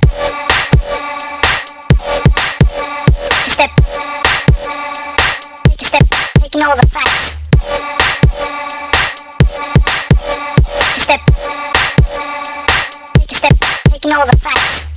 Take a step, taking all the facts. Take a step, taking all the facts.